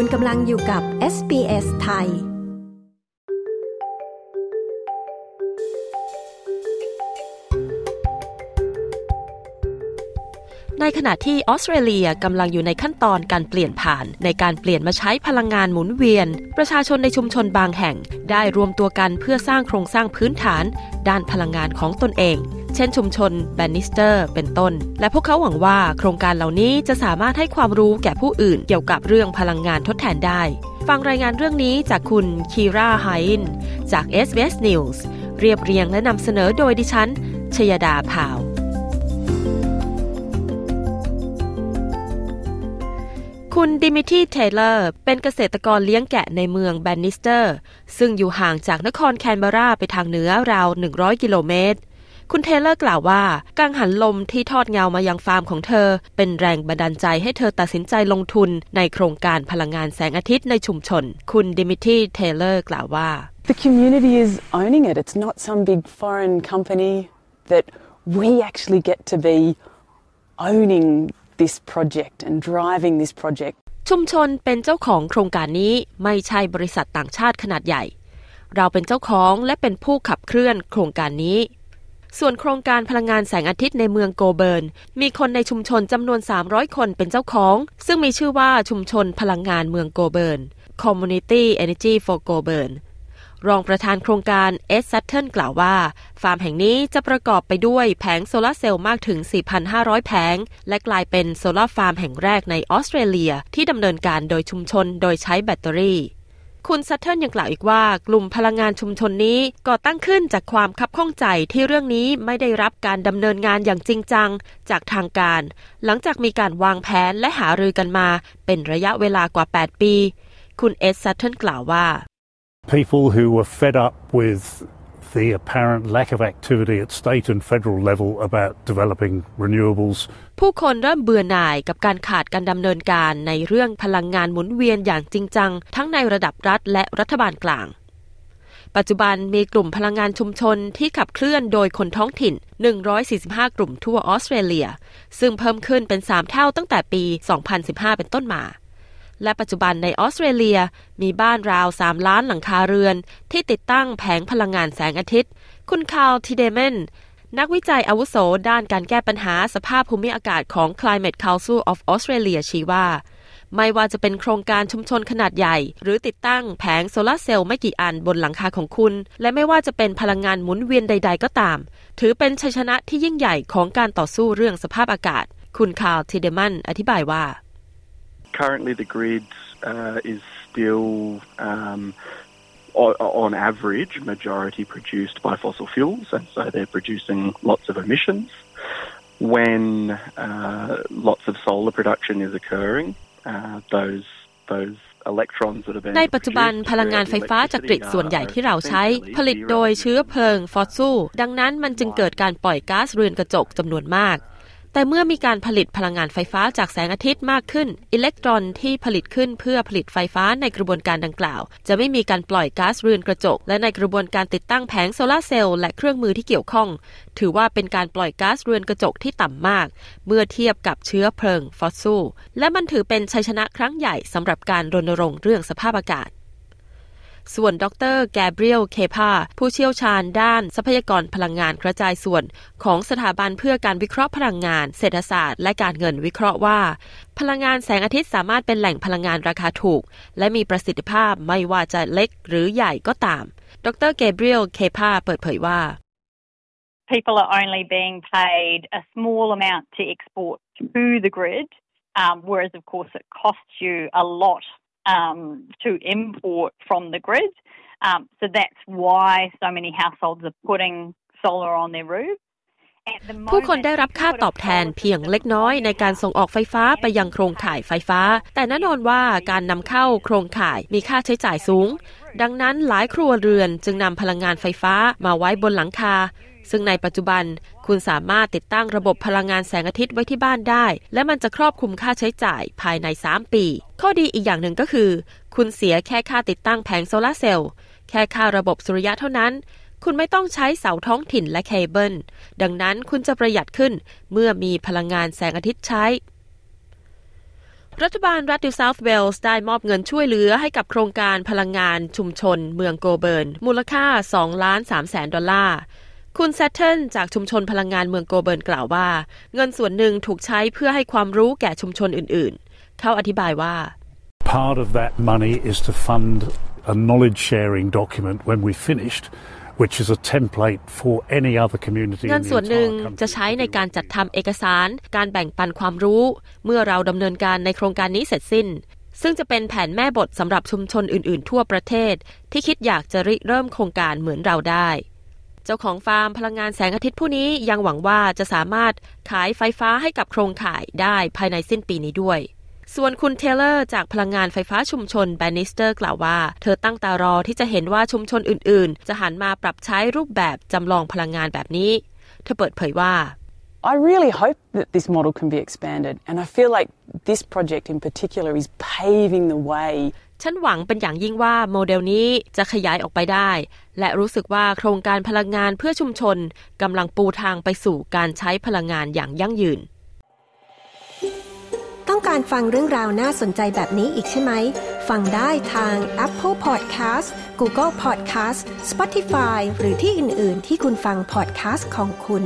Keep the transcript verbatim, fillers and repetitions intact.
คุณกำลังอยู่กับ เอส บี เอส ไทยในขณะที่ออสเตรเลียกำลังอยู่ในขั้นตอนการเปลี่ยนผ่านในการเปลี่ยนมาใช้พลังงานหมุนเวียนประชาชนในชุมชนบางแห่งได้รวมตัวกันเพื่อสร้างโครงสร้างพื้นฐานด้านพลังงานของตนเองเช่นชุมชนแบนนิสเตอร์เป็นต้นและพวกเขาหวังว่าโครงการเหล่านี้จะสามารถให้ความรู้แก่ผู้อื่นเกี่ยวกับเรื่องพลังงานทดแทนได้ฟังรายงานเรื่องนี้จากคุณคีราไฮน์จาก เอส บี เอส News เรียบเรียงและนำเสนอโดยดิฉันชยดาพาวคุณดิมิทีเทเลอร์เป็นเกษตรกรเลี้ยงแกะในเมืองแบนนิสเตอร์ซึ่งอยู่ห่างจากนครแคนเบอราไปทางเหนือราวหนึ่งร้อยกิโลเมตรคุณเทเลอร์กล่าวว่ากังหันลมที่ทอดเงามายังฟาร์มของเธอเป็นแรงบันดาลใจให้เธอตัดสินใจลงทุนในโครงการพลังงานแสงอาทิตย์ในชุมชนคุณดิมิทีเทเลอร์กล่าวว่า The community is owning it. It's not some big foreign company that we actually get to be owning this project and driving this project. ชุมชนเป็นเจ้าของโครงการนี้ไม่ใช่บริษัทต่างชาติขนาดใหญ่เราเป็นเจ้าของและเป็นผู้ขับเคลื่อนโครงการนี้ส่วนโครงการพลังงานแสงอาทิตย์ในเมืองโกเบิร์นมีคนในชุมชนจำนวนสามร้อยคนเป็นเจ้าของซึ่งมีชื่อว่าชุมชนพลังงานเมืองโกเบิร์น Community Energy for Goulburn รองประธานโครงการ S Sutton กล่าวว่าฟาร์มแห่งนี้จะประกอบไปด้วยแผงโซลาร์เซลล์มากถึง สี่พันห้าร้อยแผงและกลายเป็นโซลาร์ฟาร์มแห่งแรกในออสเตรเลียที่ดำเนินการโดยชุมชนโดยใช้แบตเตอรี่คุณซัตเทิลยังกล่าวอีกว่ากลุ่มพลังงานชุมชนนี้ก่อตั้งขึ้นจากความคับข้องใจที่เรื่องนี้ไม่ได้รับการดำเนินงานอย่างจริงจังจากทางการหลังจากมีการวางแผนและหารือกันมาเป็นระยะเวลากว่าแปดปีคุณเอสซัตเทิลกล่าวว่า People who were fed up with the apparent lack of activity at state and federal level about developing renewables ผู้คนเริ่มเบื่อหน่ายกับการขาดการดำเนินการในเรื่องพลังงานหมุนเวียนอย่างจริงจังทั้งในระดับรัฐและรัฐบาลกลางปัจจุบันมีกลุ่มพลังงานชุมชนที่ขับเคลื่อนโดยคนท้องถิ่นหนึ่งร้อยสี่สิบห้ากลุ่มทั่วออสเตรเลียซึ่งเพิ่มขึ้นเป็นสามเท่าตั้งแต่ปีสองพันสิบห้าเป็นต้นมาและปัจจุบันในออสเตรเลียมีบ้านราวสามล้านหลังคาเรือนที่ติดตั้งแผงพลังงานแสงอาทิตย์คุณคาร์ล ทิเดเมนนักวิจัยอาวุโสด้านการแก้ปัญหาสภาพภูมิอากาศของ Climate Council of Australia ชี้ว่าไม่ว่าจะเป็นโครงการชุมชนขนาดใหญ่หรือติดตั้งแผงโซลาร์เซลล์ไม่กี่อันบนหลังคาของคุณและไม่ว่าจะเป็นพลังงานหมุนเวียนใดๆก็ตามถือเป็นชัยชนะที่ยิ่งใหญ่ของการต่อสู้เรื่องสภาพอากาศคุณคาร์ล ทิเดเมนอธิบายว่าCurrently, the grid uh, is still, um, o- on average, majority produced by fossil fuels, and so they're producing lots of emissions. When uh, lots of solar production is occurring, uh, those those electrons that are being produced ในปัจจุบันพลังงานไฟฟ้าจากกริดส่วนใหญ่ที่เราใช้ผลิตโดยเชื้อเพลิงฟอสซิลดังนั้นมันจึงเกิดการปล่อยก๊าซเรือนกระจกจำนวนมากแต่เมื่อมีการผลิตพลังงานไฟฟ้าจากแสงอาทิตย์มากขึ้นอิเล็กตรอนที่ผลิตขึ้นเพื่อผลิตไฟฟ้าในกระบวนการดังกล่าวจะไม่มีการปล่อยก๊าซเรือนกระจกและในกระบวนการติดตั้งแผงโซลาร์เซลล์และเครื่องมือที่เกี่ยวข้องถือว่าเป็นการปล่อยก๊าซเรือนกระจกที่ต่ำมากเมื่อเทียบกับเชื้อเพลิงฟอสซิลและมันถือเป็นชัยชนะครั้งใหญ่สำหรับการรณรงค์เรื่องสภาพอากาศส่วนดร.แกเบรียล เคพาผู้เชี่ยวชาญด้านทรัพยากรพลังงานกระจายส่วนของสถาบันเพื่อการวิเคราะห์พลังงานเศรษฐศาสตร์และการเงินวิเคราะห์ว่าพลังงานแสงอาทิตย์สามารถเป็นแหล่งพลังงานราคาถูกและมีประสิทธิภาพไม่ว่าจะเล็กหรือใหญ่ก็ตามดร.แกเบรียล เคพาเปิดเผยว่า People are only being paid a small amount to export to the grid, um, whereas of course it costs you a lot.Um, to import from the grid. Um, so that's why so many households are putting solar on their roofs. ผู้คนได้รับค่าตอบแทนเพียงเล็กน้อยในการส่งออกไฟฟ้าไปยังโครงข่ายไฟฟ้าแต่แน่นอนว่าการนำเข้าโครงข่ายมีค่าใช้จ่ายสูงดังนั้นหลายครัวเรือนจึงนำพลังงานไฟฟ้ามาไว้บนหลังคาซึ่งในปัจจุบันคุณสามารถติดตั้งระบบพลังงานแสงอาทิตย์ไว้ที่บ้านได้และมันจะครอบคลุมค่าใช้จ่ายภายในสามปีข้อดีอีกอย่างหนึ่งก็คือคุณเสียแค่ค่าติดตั้งแผงโซลาร์เซลล์แค่ค่าระบบสุริยะเท่านั้นคุณไม่ต้องใช้เสาท้องถิ่นและเคเบิลดังนั้นคุณจะประหยัดขึ้นเมื่อมีพลังงานแสงอาทิตย์ใช้ รัฐบาลรัฐนิวเซาท์เวลส์ได้มอบเงินช่วยเหลือให้กับโครงการพลังงานชุมชนเมืองโกเบิร์นมูลค่า สองล้านสามแสนดอลลาร์คุณแซตเทิลจากชุมชนพลังงานเมืองโกเบิร์นกล่าวว่าเงินส่วนหนึ่งถูกใช้เพื่อให้ความรู้แก่ชุมชนอื่นๆเขาอธิบายว่า Part of that money is to fund a knowledge sharing document when we finishedWhich is a template for any other community. เงินส่วนหนึ่งจะใช้ในการจัดทำเอกสารการแบ่งปันความรู้เมื่อเราดำเนินการในโครงการนี้เสร็จสิ้นซึ่งจะเป็นแผนแม่บทสำหรับชุมชนอื่นๆทั่วประเทศที่คิดอยากจะริเริ่มโครงการเหมือนเราได้เจ้าของฟาร์มพลังงานแสงอาทิตย์ผู้นี้ยังหวังว่าจะสามารถขายไฟฟ้าให้กับโครงข่ายได้ภายในสิ้นปีนี้ด้วยส่วนคุณเทเลอร์จากพลังงานไฟฟ้าชุมชนแบนนิสเตอร์กล่าวว่าเธอตั้งตารอที่จะเห็นว่าชุมชนอื่นๆจะหันมาปรับใช้รูปแบบจำลองพลังงานแบบนี้เธอเปิดเผยว่า I really hope that this model can be expanded and I feel like this project in particular is paving the way ฉันหวังเป็นอย่างยิ่งว่าโมเดลนี้จะขยายออกไปได้และรู้สึกว่าโครงการพลังงานเพื่อชุมชนกำลังปูทางไปสู่การใช้พลังงานอย่างยั่งยืนต้องการฟังเรื่องราวน่าสนใจแบบนี้อีกใช่ไหมฟังได้ทาง Apple Podcast Google Podcast Spotify หรือที่อื่นๆที่คุณฟัง podcast ของคุณ